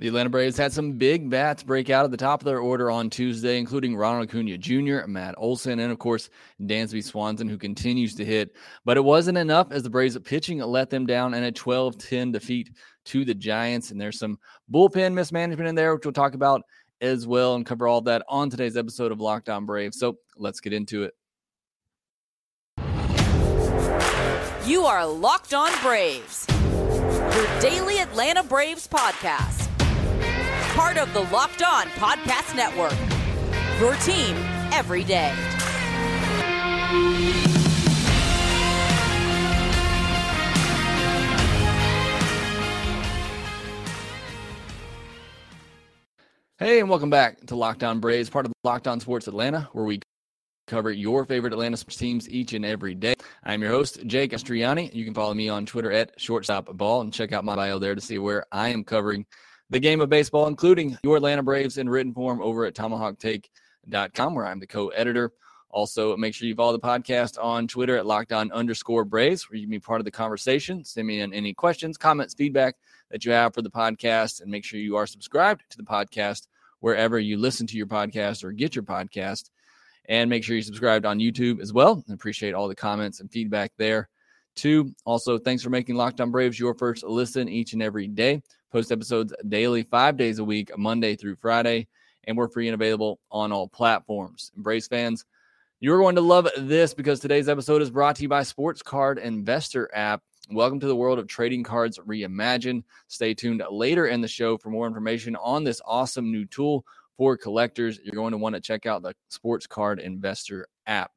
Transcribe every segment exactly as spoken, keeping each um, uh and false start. The Atlanta Braves had some big bats break out at the top of their order on Tuesday, including Ronald Acuña Junior, Matt Olson, and of course, Dansby Swanson, who continues to hit. But it wasn't enough as the Braves pitching let them down in a twelve ten defeat to the Giants. And there's some bullpen mismanagement in there, which we'll talk about as well and cover all that on today's episode of Locked On Braves. So let's get into it. You are Locked On Braves, your daily Atlanta Braves podcast. Part of the Locked On Podcast Network, your team every day. Hey, and welcome back to Locked On Braves, part of the Locked On Sports Atlanta, where we cover your favorite Atlanta sports teams each and every day. I'm your host, Jake Astriani. You can follow me on Twitter at ShortstopBall and check out my bio there to see where I am covering the game of baseball, including your Atlanta Braves in written form over at Tomahawk Take dot com, where I'm the co-editor. Also, make sure you follow the podcast on Twitter at LockedOn underscore Braves, where you can be part of the conversation. Send me in any questions, comments, feedback that you have for the podcast, and make sure you are subscribed to the podcast wherever you listen to your podcast or get your podcast. And make sure you're subscribed on YouTube as well. I appreciate all the comments and feedback there, too. Also, thanks for making Locked On Braves your first listen each and every day. Post episodes daily, five days a week, Monday through Friday, and we're free and available on all platforms. And Braves fans, you're going to love this because today's episode is brought to you by Sports Card Investor App. Welcome to the world of trading cards reimagined. Stay tuned later in the show for more information on this awesome new tool for collectors. You're going to want to check out the Sports Card Investor App.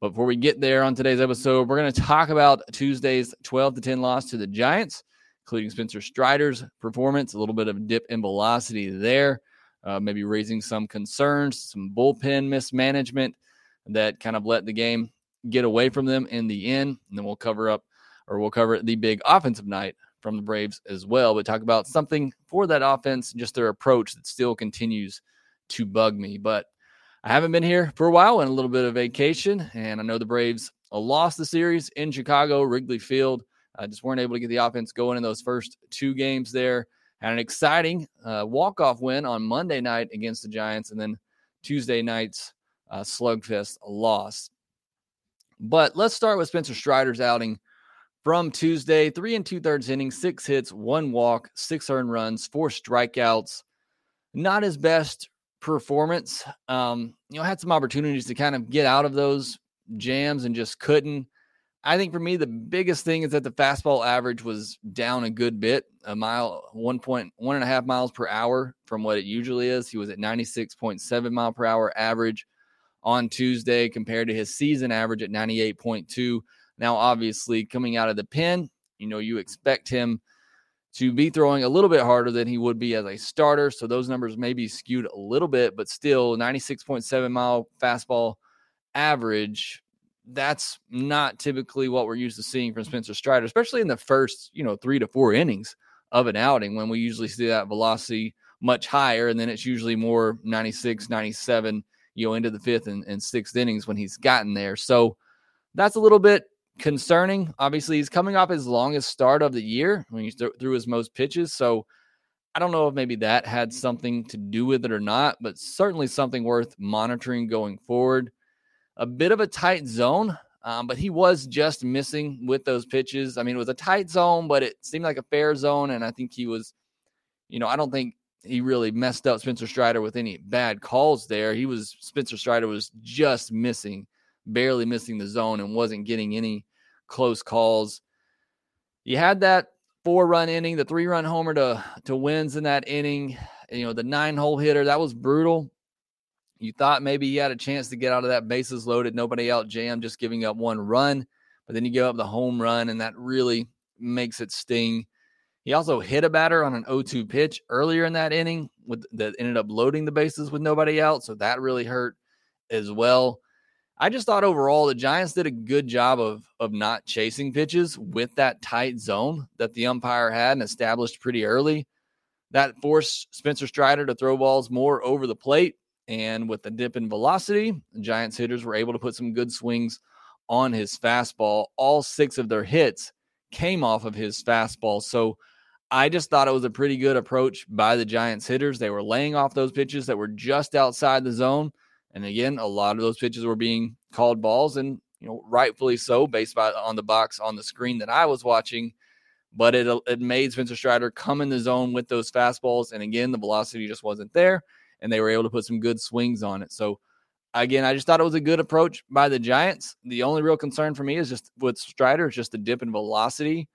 But before we get there on today's episode, we're going to talk about Tuesday's twelve to ten loss to the Giants, including Spencer Strider's performance, a little bit of dip in velocity there, uh, maybe raising some concerns, some bullpen mismanagement that kind of let the game get away from them in the end. And then we'll cover up or we'll cover the big offensive night from the Braves as well. But talk about something for that offense, just their approach that still continues to bug me. But I haven't been here for a while and a little bit of vacation. And I know the Braves lost the series in Chicago, Wrigley Field. Uh, just weren't able to get the offense going in those first two games there. Had an exciting uh, walk-off win on Monday night against the Giants, and then Tuesday night's uh, slugfest loss. But let's start with Spencer Strider's outing from Tuesday. Three and two-thirds innings, six hits, one walk, six earned runs, four strikeouts. Not his best performance. Um, you know, had some opportunities to kind of get out of those jams and just couldn't. I think for me, the biggest thing is that the fastball average was down a good bit, a mile, one point, one and a half miles per hour from what it usually is. He was at ninety-six point seven mile per hour average on Tuesday compared to his season average at ninety-eight point two. Now, obviously, coming out of the pen, you know, you expect him to be throwing a little bit harder than he would be as a starter. So those numbers may be skewed a little bit, but still ninety-six point seven mile fastball average. That's not typically what we're used to seeing from Spencer Strider, especially in the first, you know, three to four innings of an outing when we usually see that velocity much higher. And then it's usually more ninety-six, ninety-seven, you know, into the fifth and, and sixth innings when he's gotten there. So that's a little bit concerning. Obviously, he's coming off his longest start of the year when he threw his most pitches. So I don't know if maybe that had something to do with it or not, but certainly something worth monitoring going forward. A bit of a tight zone, um, but he was just missing with those pitches. I mean, it was a tight zone, but it seemed like a fair zone, and I think he was, you know, I don't think he really messed up Spencer Strider with any bad calls there. He was, Spencer Strider was just missing, barely missing the zone and wasn't getting any close calls. You had that four-run inning, the three-run homer to, to Wins in that inning, you know, the nine-hole hitter, that was brutal. You thought maybe he had a chance to get out of that bases loaded, nobody out jam, just giving up one run. But then you give up the home run, and that really makes it sting. He also hit a batter on an oh-two pitch earlier in that inning with, that ended up loading the bases with nobody out, so that really hurt as well. I just thought overall the Giants did a good job of, of not chasing pitches with that tight zone that the umpire had and established pretty early. That forced Spencer Strider to throw balls more over the plate. And with the dip in velocity, the Giants hitters were able to put some good swings on his fastball. All six of their hits came off of his fastball. So I just thought it was a pretty good approach by the Giants hitters. They were laying off those pitches that were just outside the zone. And again, a lot of those pitches were being called balls, and you know, rightfully so, based by, on the box on the screen that I was watching. But it, it made Spencer Strider come in the zone with those fastballs. And again, the velocity just wasn't there, and they were able to put some good swings on it. So again, I just thought it was a good approach by the Giants. The only real concern for me is just with Strider, is just the dip in velocity.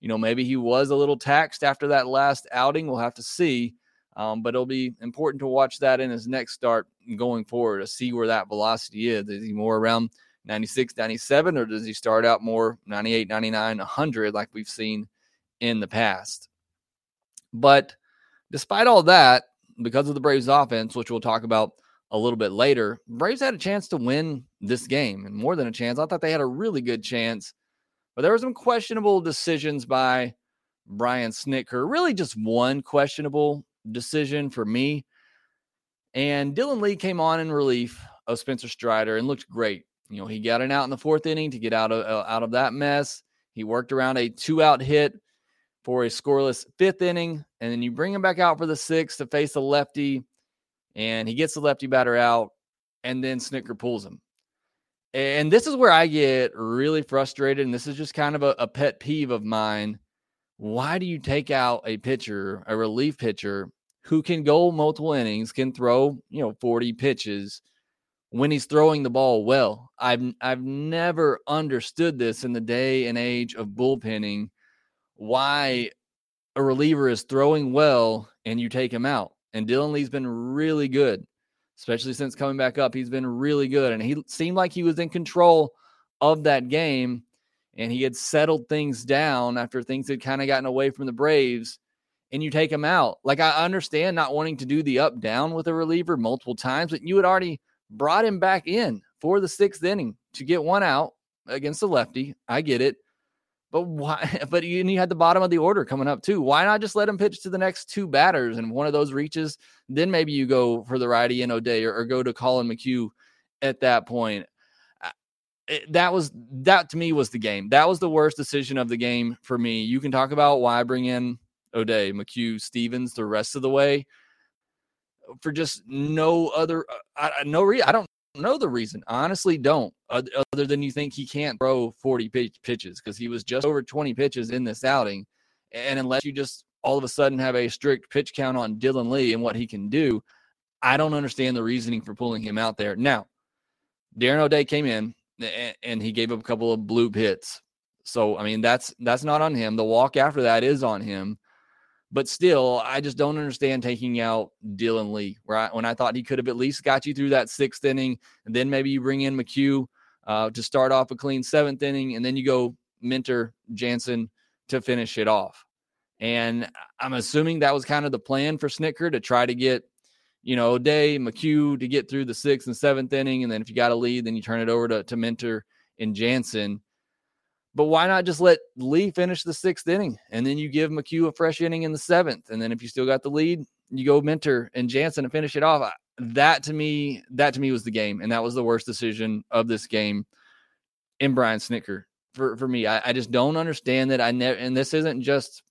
You know, maybe he was a little taxed after that last outing. We'll have to see. Um, but it'll be important to watch that in his next start going forward to see where that velocity is. Is he more around ninety-six, ninety-seven, or does he start out more ninety-eight, ninety-nine, one hundred like we've seen in the past? But despite all that, because of the Braves offense, which we'll talk about a little bit later, Braves had a chance to win this game, and more than a chance. I thought they had a really good chance, but there were some questionable decisions by Brian Snitker. Really just one questionable decision for me. And Dylan Lee came on in relief of Spencer Strider and looked great. You know, he got an out in the fourth inning to get out of, uh, out of that mess. He worked around a two-out hit for a scoreless fifth inning, and then you bring him back out for the sixth to face the lefty, and he gets the lefty batter out, and then Snitker pulls him. And this is where I get really frustrated, and this is just kind of a, a pet peeve of mine. Why do you take out a pitcher, a relief pitcher, who can go multiple innings, can throw, you know, forty pitches, when he's throwing the ball well? I've I've never understood this in the day and age of bullpenning, why a reliever is throwing well and you take him out. And Dylan Lee's been really good, especially since coming back up. He's been really good, and he seemed like he was in control of that game, and he had settled things down after things had kind of gotten away from the Braves, and you take him out. Like, I understand not wanting to do the up-down with a reliever multiple times, but you had already brought him back in for the sixth inning to get one out against the lefty. I get it. But why? But you, you had the bottom of the order coming up too. Why not just let him pitch to the next two batters, and one of those reaches, then maybe you go for the righty in O'Day, or, or go to Colin McHugh at that point. It, that was that to me was the game. That was the worst decision of the game for me. You can talk about why I bring in O'Day, McHugh, Stevens the rest of the way for just no other I, no reason. I don't know the reason. Honestly, don't. Other than you think he can't throw forty pitch, pitches because he was just over twenty pitches in this outing. And unless you just all of a sudden have a strict pitch count on Dylan Lee and what he can do, I don't understand the reasoning for pulling him out there. Now, Darren O'Day came in and, and he gave up a couple of bloop hits. So, I mean, that's that's not on him. The walk after that is on him. But still, I just don't understand taking out Dylan Lee, right? When I thought he could have at least got you through that sixth inning, and then maybe you bring in McHugh uh, to start off a clean seventh inning, and then you go Minter, Jansen to finish it off. And I'm assuming that was kind of the plan for Snitker, to try to get, you know, O'Day, McHugh to get through the sixth and seventh inning, and then if you got a lead, then you turn it over to, to Minter and Jansen. But why not just let Lee finish the sixth inning, and then you give McHugh a fresh inning in the seventh? And then if you still got the lead, you go Minter and Jansen and finish it off. That to me, that to me was the game. And that was the worst decision of this game in Brian Snitker for, for me. I, I just don't understand that. I never, and this isn't just,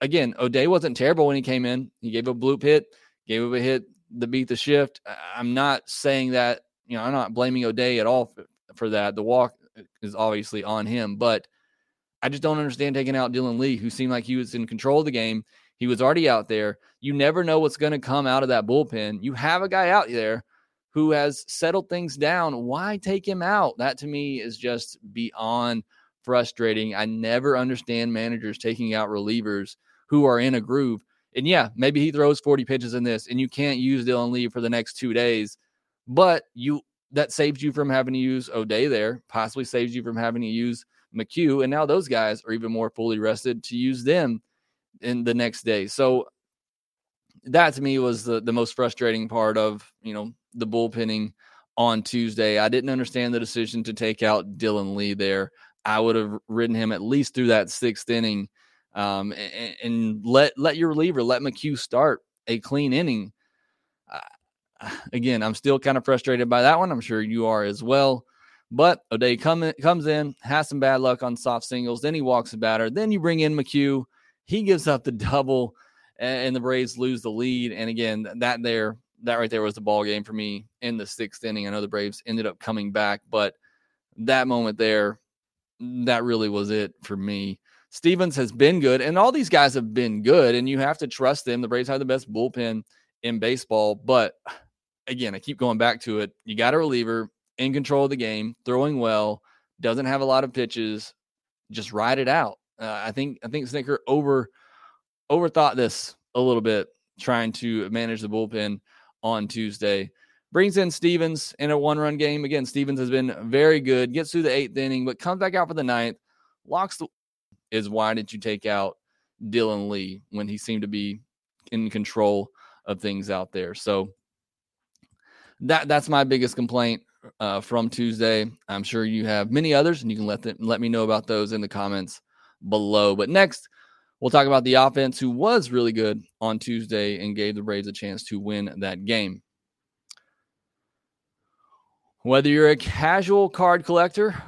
again, O'Day wasn't terrible when he came in. He gave a bloop hit, gave up a hit to beat the shift. I'm not saying that, you know, I'm not blaming O'Day at all for, for that. The walk is obviously on him, but I just don't understand taking out Dylan Lee, who seemed like he was in control of the game. He was already out there. You never know what's going to come out of that bullpen. You have a guy out there who has settled things down. Why take him out? That to me is just beyond frustrating. I never understand managers taking out relievers who are in a groove. And yeah, maybe he throws forty pitches in this and you can't use Dylan Lee for the next two days, but you that saves you from having to use O'Day there, possibly saves you from having to use McHugh. And now those guys are even more fully rested to use them in the next day. So that to me was the, the most frustrating part of, you know, the bullpenning on Tuesday. I didn't understand the decision to take out Dylan Lee there. I would have ridden him at least through that sixth inning um, and, and let, let your reliever, let McHugh start a clean inning. Uh, Again, I'm still kind of frustrated by that one. I'm sure you are as well. But O'Day come in, comes in, has some bad luck on soft singles. Then he walks a batter. Then you bring in McHugh, He gives up the double, and the Braves lose the lead. And again, that there, that right there was the ball game for me in the sixth inning. I know the Braves ended up coming back, but that moment there, that really was it for me. Stevens has been good, and all these guys have been good, and you have to trust them. The Braves have the best bullpen in baseball, but again, I keep going back to it. You got a reliever in control of the game, throwing well, doesn't have a lot of pitches. Just ride it out. Uh, I think I think Snitker over overthought this a little bit, trying to manage the bullpen on Tuesday. Brings in Stevens in a one-run game. Again, Stevens has been very good. Gets through the eighth inning, but comes back out for the ninth. Locks the is why did you take out Dylan Lee when he seemed to be in control of things out there? So that that's my biggest complaint uh, from Tuesday. I'm sure you have many others, and you can let them, let me know about those in the comments below. But next, we'll talk about the offense, who was really good on Tuesday and gave the Braves a chance to win that game. Whether you're a casual card collector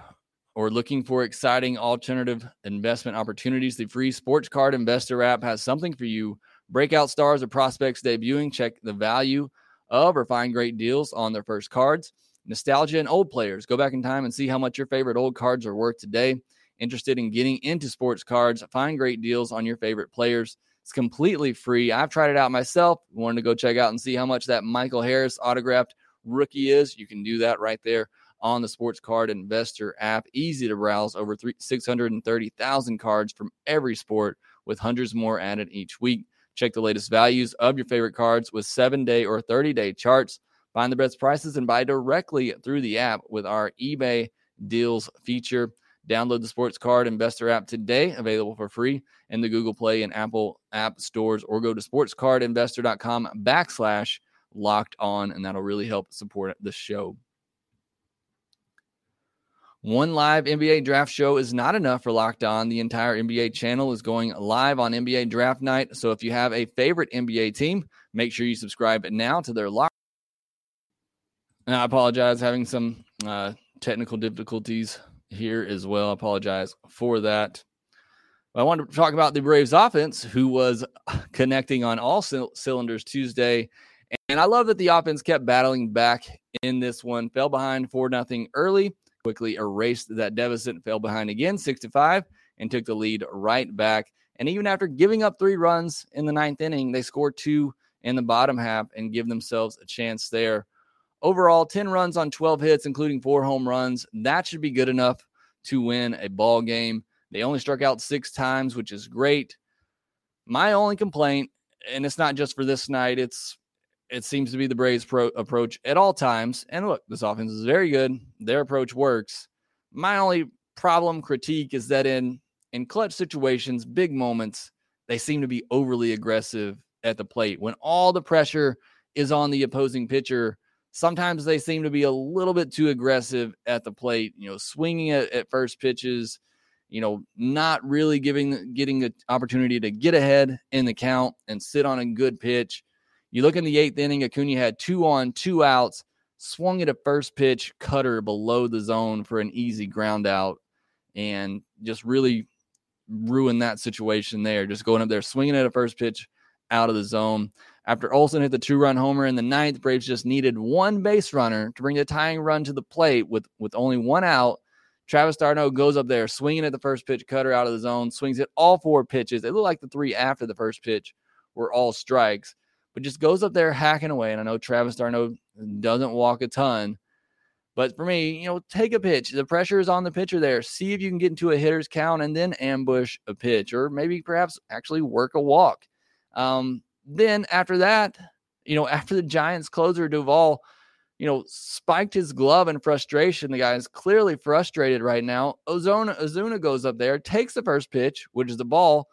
or looking for exciting alternative investment opportunities, the free Sports Card Investor app has something for you. Breakout stars or prospects debuting, check the value of or find great deals on their first cards. Nostalgia and old players. Go back in time and see how much your favorite old cards are worth today. Interested in getting into sports cards? Find great deals on your favorite players. It's completely free. I've tried it out myself. Wanted to go check out and see how much that Michael Harris autographed rookie is. You can do that right there on the Sports Card Investor app. Easy to browse over six hundred thirty thousand cards from every sport, with hundreds more added each week. Check the latest values of your favorite cards with seven-day or thirty-day charts. Find the best prices and buy directly through the app with our eBay Deals feature. Download the Sports Card Investor app today, available for free in the Google Play and Apple app stores, or go to sportscardinvestor.com backslash locked on, and that'll really help support the show. One live N B A draft show is not enough for Locked On. The entire N B A channel is going live on N B A draft night. So if you have a favorite N B A team, make sure you subscribe now to their Locked On. I apologize, having some uh, technical difficulties here as well. I apologize for that. But I wanted to talk about the Braves offense, who was connecting on all c- cylinders Tuesday. And I love that the offense kept battling back in this one. Fell behind four nothing early, quickly erased that deficit, fell behind again six to five, and took the lead right back. And even after giving up three runs in the ninth inning, they scored two in the bottom half and give themselves a chance there. Overall, ten runs on twelve hits, including four home runs. That should be good enough to win a ball game. They only struck out six times, which is great. My only complaint, and it's not just for this night, it's It seems to be the Braves' pro- approach at all times. And look, this offense is very good. Their approach works. My only problem, critique, is that in, in clutch situations, big moments, they seem to be overly aggressive at the plate. When all the pressure is on the opposing pitcher, sometimes they seem to be a little bit too aggressive at the plate, you know, swinging at, at first pitches, you know, not really giving getting the opportunity to get ahead in the count and sit on a good pitch. You look in the eighth inning, Acuña had two on, two outs, swung at a first pitch cutter below the zone for an easy ground out, and just really ruined that situation there. Just going up there, swinging at a first pitch out of the zone. After Olson hit the two-run homer in the ninth, Braves just needed one base runner to bring the tying run to the plate with, with only one out. Travis d'Arnaud goes up there, swinging at the first pitch cutter out of the zone, swings at all four pitches. It looked like the three after the first pitch were all strikes. But just goes up there hacking away. And I know Travis d'Arnaud doesn't walk a ton. But for me, you know, take a pitch. The pressure is on the pitcher there. See if you can get into a hitter's count and then ambush a pitch, or maybe perhaps actually work a walk. Um, then after that, you know, after the Giants closer, Duvall, you know, spiked his glove in frustration. The guy is clearly frustrated right now. Ozuna, Ozuna goes up there, takes the first pitch, which is the ball,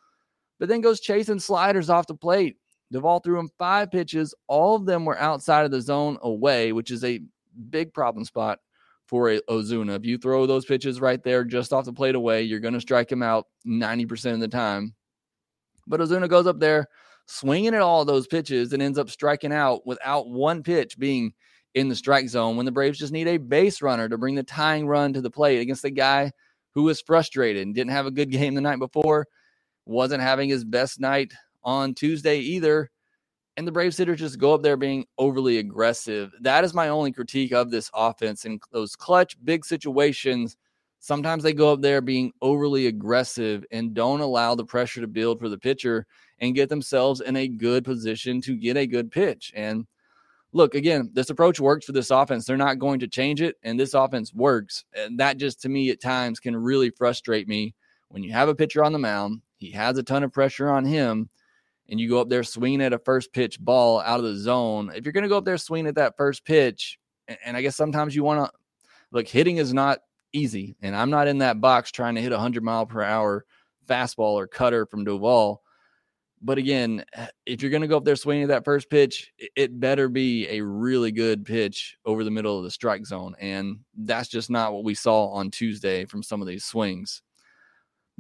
but then goes chasing sliders off the plate. Duvall threw him five pitches. All of them were outside of the zone away, which is a big problem spot for a Ozuna. If you throw those pitches right there just off the plate away, you're going to strike him out ninety percent of the time. But Ozuna goes up there swinging at all those pitches and ends up striking out without one pitch being in the strike zone, when the Braves just need a base runner to bring the tying run to the plate against a guy who was frustrated and didn't have a good game the night before. wasn't having his best night on Tuesday either. And the Braves hitters just go up there being overly aggressive. That is my only critique of this offense. In those clutch, big situations, sometimes they go up there being overly aggressive and don't allow the pressure to build for the pitcher and get themselves in a good position to get a good pitch. And look, again, this approach works for this offense. They're not going to change it, and this offense works. And that just, to me, at times can really frustrate me when you have a pitcher on the mound, he has a ton of pressure on him, and you go up there swinging at a first pitch ball out of the zone. If you're going to go up there swinging at that first pitch, and I guess sometimes you want to look, hitting is not easy. And I'm not in that box trying to hit a hundred mile per hour fastball or cutter from Duvall. But again, if you're going to go up there swinging at that first pitch, it better be a really good pitch over the middle of the strike zone. And that's just not what we saw on Tuesday from some of these swings.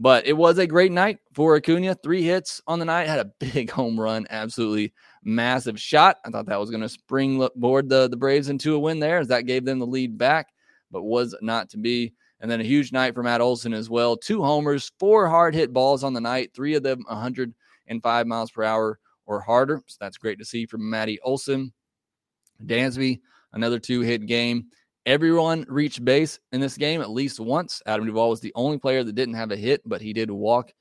But it was a great night for Acuña. Three hits on the night. Had a big home run. Absolutely massive shot. I thought that was going to springboard the, the Braves into a win there, as that gave them the lead back, but was not to be. And then a huge night for Matt Olson as well. Two homers, four hard-hit balls on the night, three of them one hundred five miles per hour or harder. So that's great to see from Matty Olson. Dansby, another two-hit game. Everyone reached base in this game at least once. Adam Duvall was the only player that didn't have a hit, but he did walk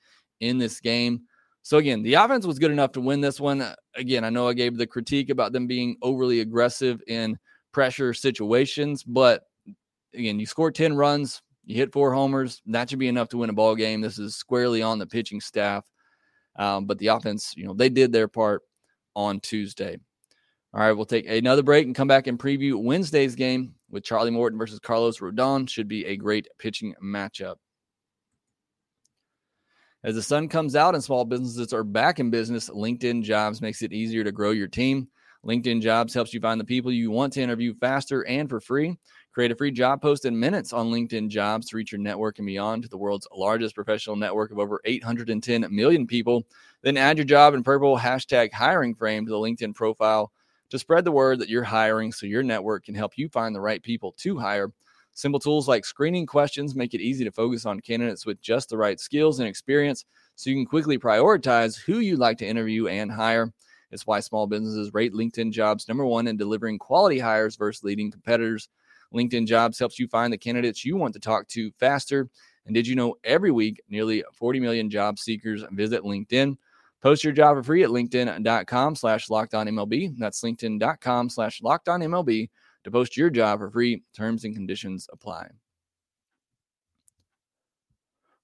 in this game. So again, the offense was good enough to win this one. Again, I know I gave the critique about them being overly aggressive in pressure situations, but again, you score ten runs, you hit four homers. That should be enough to win a ball game. This is squarely on the pitching staff. Um, but the offense, you know, they did their part on Tuesday. All right, we'll take another break and come back and preview Wednesday's game with Charlie Morton versus Carlos Rodon. Should be a great pitching matchup. As the sun comes out and small businesses are back in business, LinkedIn Jobs makes it easier to grow your team. LinkedIn Jobs helps you find the people you want to interview faster and for free. Create a free job post in minutes on LinkedIn Jobs to reach your network and beyond to the world's largest professional network of over eight hundred ten million people. Then add your job in purple hashtag hiring frame to the LinkedIn profile to spread the word that you're hiring so your network can help you find the right people to hire. Simple tools like screening questions make it easy to focus on candidates with just the right skills and experience so you can quickly prioritize who you'd like to interview and hire. It's why small businesses rate LinkedIn Jobs number one in delivering quality hires versus leading competitors. LinkedIn Jobs helps you find the candidates you want to talk to faster. And did you know every week, nearly forty million job seekers visit LinkedIn? Post your job for free at LinkedIn.com slash LockedOnMLB. That's LinkedIn.com slash LockedOnMLB to post your job for free. Terms and conditions apply.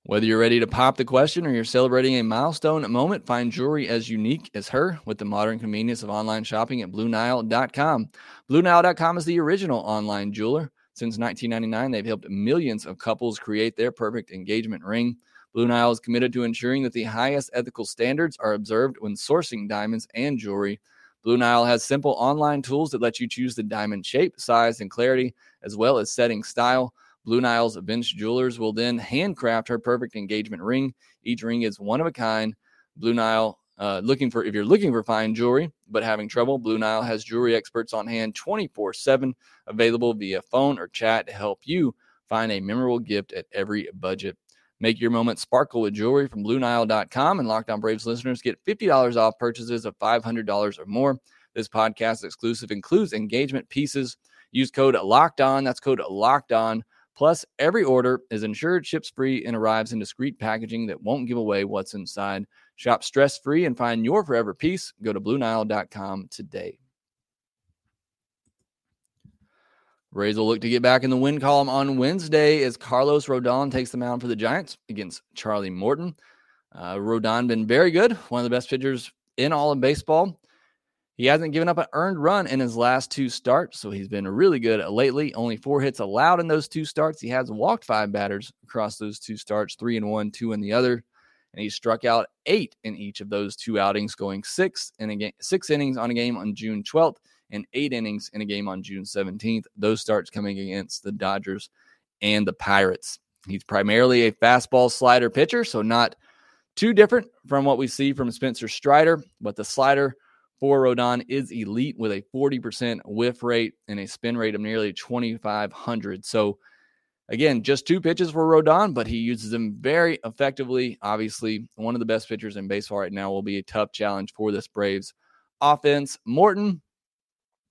Whether you're ready to pop the question or you're celebrating a milestone moment, find jewelry as unique as her with the modern convenience of online shopping at Blue Nile dot com. Blue Nile dot com is the original online jeweler. Since nineteen ninety-nine, they've helped millions of couples create their perfect engagement ring. Blue Nile is committed to ensuring that the highest ethical standards are observed when sourcing diamonds and jewelry. Blue Nile has simple online tools that let you choose the diamond shape, size, and clarity, as well as setting style. Blue Nile's bench jewelers will then handcraft her perfect engagement ring. Each ring is one of a kind. Blue Nile, uh, looking for if you're looking for fine jewelry but having trouble, Blue Nile has jewelry experts on hand twenty-four seven, available via phone or chat to help you find a memorable gift at every budget. Make your moment sparkle with jewelry from Blue Nile dot com, and Locked On Braves listeners get fifty dollars off purchases of five hundred dollars or more. This podcast exclusive includes engagement pieces. Use code LOCKEDON, that's code LOCKEDON. Plus, every order is insured, ships free, and arrives in discreet packaging that won't give away what's inside. Shop stress-free and find your forever piece. Go to Blue Nile dot com today. Braves will look to get back in the win column on Wednesday as Carlos Rodon takes the mound for the Giants against Charlie Morton. Uh, Rodon been very good, one of the best pitchers in all of baseball. He hasn't given up an earned run in his last two starts, so he's been really good lately. Only four hits allowed in those two starts. He has walked five batters across those two starts, three in one, two in the other, and he struck out eight in each of those two outings, going six in a game, six innings on a game on June twelfth. And eight innings in a game on June seventeenth. Those starts coming against the Dodgers and the Pirates. He's primarily a fastball slider pitcher, so not too different from what we see from Spencer Strider, but the slider for Rodon is elite with a forty percent whiff rate and a spin rate of nearly twenty-five hundred. So Again, just two pitches for Rodon, but he uses them very effectively. Obviously, one of the best pitchers in baseball right now will be a tough challenge for this Braves offense. Morton,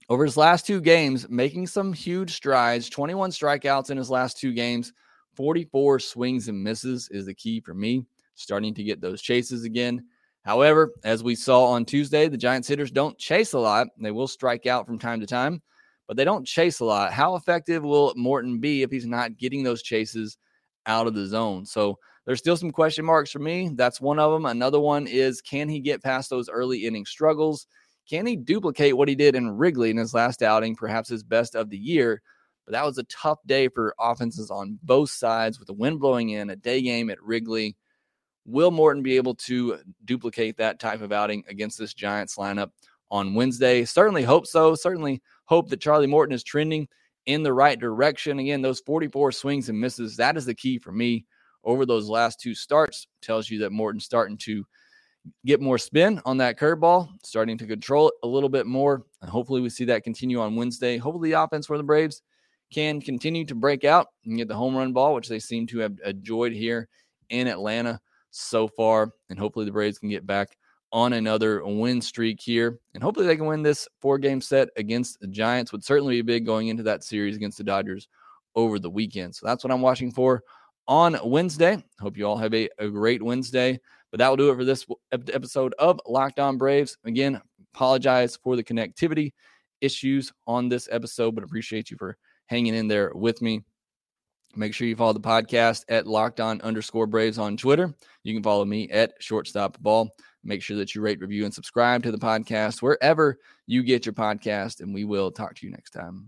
over his last two games, making some huge strides, twenty-one strikeouts in his last two games, forty-four swings and misses is the key for me, starting to get those chases again. However, as we saw on Tuesday, the Giants hitters don't chase a lot. They will strike out from time to time, but they don't chase a lot. How effective will Morton be if he's not getting those chases out of the zone? So there's still some question marks for me. That's one of them. Another one is, can he get past those early inning struggles? Can he duplicate what he did in Wrigley in his last outing, perhaps his best of the year? But that was a tough day for offenses on both sides with the wind blowing in, a day game at Wrigley. Will Morton be able to duplicate that type of outing against this Giants lineup on Wednesday? Certainly hope so. Certainly hope that Charlie Morton is trending in the right direction. Again, those forty-four swings and misses, that is the key for me over those last two starts. Tells you that Morton's starting to get more spin on that curveball, starting to control it a little bit more. And hopefully we see that continue on Wednesday. Hopefully the offense for the Braves can continue to break out and get the home run ball, which they seem to have enjoyed here in Atlanta so far. And hopefully the Braves can get back on another win streak here. And hopefully they can win this four-game set against the Giants. Would certainly be big going into that series against the Dodgers over the weekend. So that's what I'm watching for on Wednesday. Hope you all have a, a great Wednesday. But that will do it for this episode of Locked On Braves. Again, apologize for the connectivity issues on this episode, but appreciate you for hanging in there with me. Make sure you follow the podcast at Locked On underscore Braves on Twitter. You can follow me at ShortstopBall. Make sure that you rate, review, and subscribe to the podcast wherever you get your podcast, and we will talk to you next time.